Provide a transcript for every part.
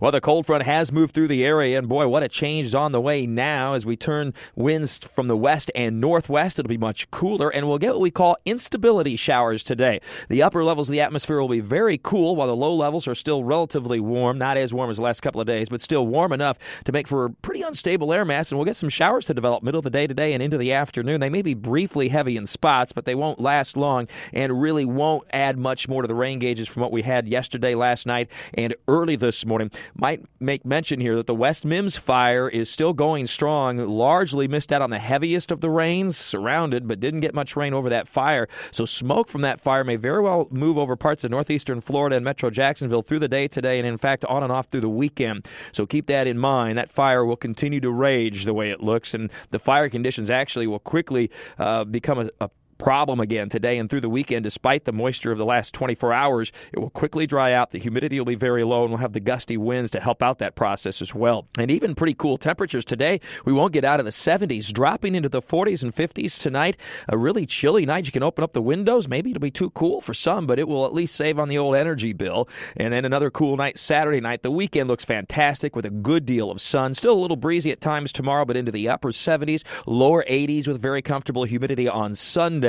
Well, the cold front has moved through the area, and boy, what a change is on the way now as we turn winds from the west and northwest. It'll be much cooler, and we'll get what we call instability showers today. The upper levels of the atmosphere will be very cool, while the low levels are still relatively warm, not as warm as the last couple of days, but still warm enough to make for a pretty unstable air mass, and we'll get some showers to develop middle of the day today and into the afternoon. They may be briefly heavy in spots, but they won't last long and really won't add much more to the rain gauges from what we had yesterday, last night, and early this morning. Might make mention here that the West Mims fire is still going strong, largely missed out on the heaviest of the rains, surrounded, but didn't get much rain over that fire. So smoke from that fire may very well move over parts of northeastern Florida and metro Jacksonville through the day today, and in fact on and off through the weekend. So keep that in mind. That fire will continue to rage the way it looks, and the fire conditions actually will quickly become a problem again today and through the weekend. Despite the moisture of the last 24 hours, it will quickly dry out. The humidity will be very low, and we'll have the gusty winds to help out that process as well. And even pretty cool temperatures today. We won't get out of the 70s, dropping into the 40s and 50s tonight. A really chilly night. You can open up the windows. Maybe it'll be too cool for some, but it will at least save on the old energy bill. And then another cool night Saturday night. The weekend looks fantastic with a good deal of sun. Still a little breezy at times tomorrow, but into the upper 70s, lower 80s with very comfortable humidity on Sunday.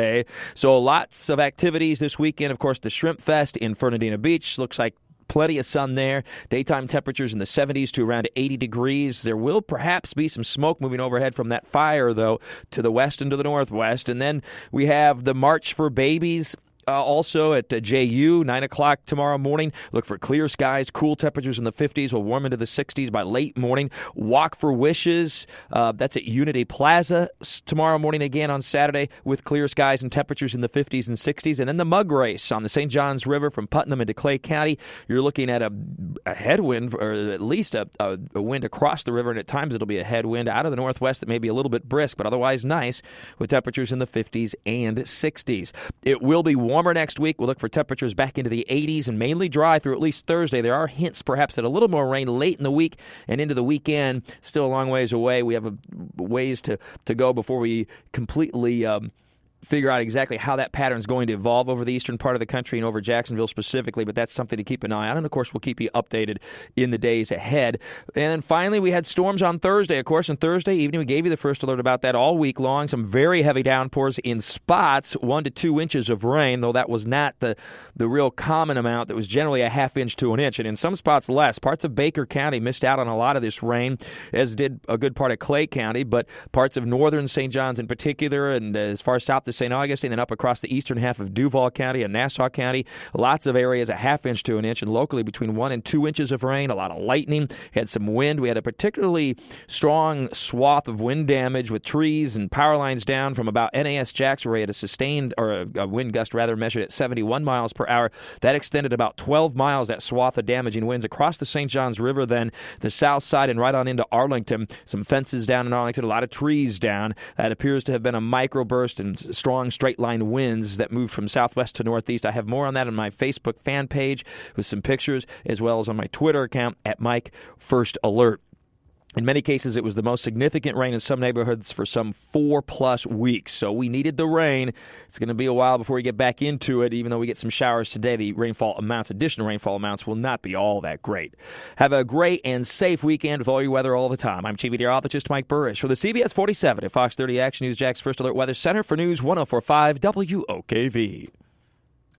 So lots of activities this weekend. Of course, the Shrimp Fest in Fernandina Beach looks like plenty of sun there. Daytime temperatures in the 70s to around 80 degrees. There will perhaps be some smoke moving overhead from that fire, though, to the west and to the northwest. And then we have the March for Babies. Also at JU, 9 o'clock tomorrow morning. Look for clear skies, cool temperatures in the 50s. Will warm into the 60s by late morning. Walk for Wishes, that's at Unity Plaza tomorrow morning again on Saturday with clear skies and temperatures in the 50s and 60s. And then the Mug Race on the St. John's River from Putnam into Clay County. You're looking at a headwind, or at least a wind across the river, and at times it'll be a headwind out of the northwest that may be a little bit brisk, but otherwise nice with temperatures in the 50s and 60s. It will be warm. Warmer next week. We'll look for temperatures back into the 80s and mainly dry through at least Thursday. There are hints perhaps at a little more rain late in the week and into the weekend. Still a long ways away. We have ways to go before we completely figure out exactly how that pattern is going to evolve over the eastern part of the country and over Jacksonville specifically, but that's something to keep an eye on. And, of course, we'll keep you updated in the days ahead. And then finally, we had storms on Thursday, of course, and Thursday evening we gave you the first alert about that all week long. Some very heavy downpours in spots, 1 to 2 inches of rain, though that was not the real common amount. That was generally a half inch to an inch, and in some spots less. Parts of Baker County missed out on a lot of this rain, as did a good part of Clay County, but parts of northern St. John's in particular, and as far south to St. Augustine, and up across the eastern half of Duval County and Nassau County. Lots of areas, a half inch to an inch, and locally between 1 and 2 inches of rain. A lot of lightning. Had some wind. We had a particularly strong swath of wind damage with trees and power lines down from about NAS Jacks, where we had a wind gust rather measured at 71 miles per hour. That extended about 12 miles, that swath of damaging winds across the St. John's River, then the south side and right on into Arlington. Some fences down in Arlington, a lot of trees down. That appears to have been a microburst and strong straight-line winds that moved from southwest to northeast. I have more on that on my Facebook fan page with some pictures, as well as on my Twitter account at Mike First Alert. In many cases, it was the most significant rain in some neighborhoods for some 4+ weeks. So we needed the rain. It's going to be a while before we get back into it. Even though we get some showers today, the additional rainfall amounts will not be all that great. Have a great and safe weekend with all your weather all the time. I'm Chief Meteorologist Mike Burish for the CBS 47 at Fox 30 Action News Jack's First Alert Weather Center for News 104.5 WOKV.